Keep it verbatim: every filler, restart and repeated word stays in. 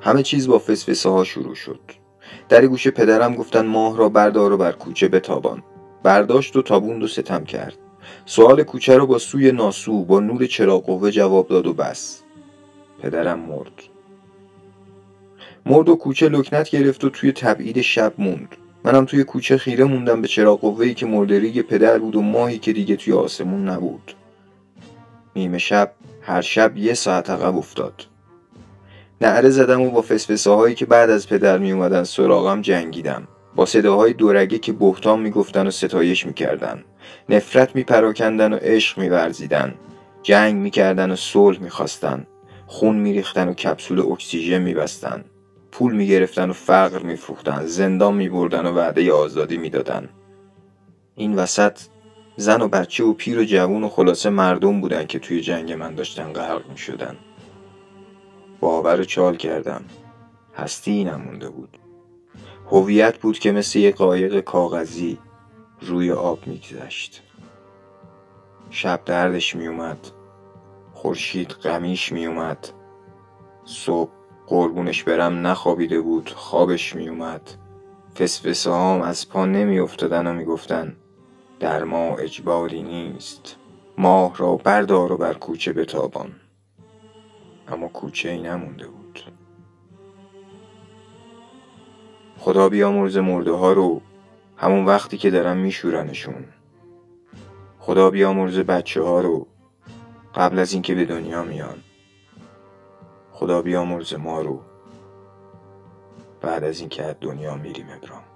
همه چیز با فسفسه ها شروع شد. در گوش پدرم گفتن ماه را بردار و بر کوچه بتابان. برداشت و تابوند و ستم کرد. سوال کوچه را با سوی ناسو با نور چراغ قوه جواب داد و بس. پدرم مرد. مرد و کوچه لکنت گرفت و توی تبعید شب موند. منم توی کوچه خیره موندم به چراغ قوه‌ای که مردریگ پدر بود و ماهی که دیگه توی آسمون نبود. نیمه شب هر شب یه ساعت عقب افتاد. نعره زدم و با فسفسه هایی که بعد از پدر می اومدن سراغم جنگیدم. با صداهای دورگه که بهتان می گفتن و ستایش می کردن. نفرت می پراکندن و عشق می ورزیدن. جنگ می کردن و صلح می خواستن. خون می ریختن و کپسول اکسیژن می بستن. پول می گرفتن و فقر می فروختن. زندان می بردن و وعده آزادی می دادن. این وسط زن و بچه و پیر و جوان و خلاصه مردم بودن که توی جنگ من داشتن غرق می شدن. باور چال کردم. هستی نمونده بود. هویت بود که مثل یک قایق کاغذی روی آب میگذشت. شب دردش میومد. خورشید غمیش میومد. صبح قربونش برم نخوابیده بود. خوابش میومد. فسفسه هام از پا نمیافتادن و میگفتن در ما اجباری نیست. ماه را بردار و بر کوچه بتابان. اما کوچه ای نمونده بود. خدا بیامرز مرده ها رو همون وقتی که دارن میشورنشون. خدا بیامرز بچه ها رو قبل از اینکه به دنیا میان. خدا بیامرز ما رو بعد از اینکه از دنیا میریم. ابرام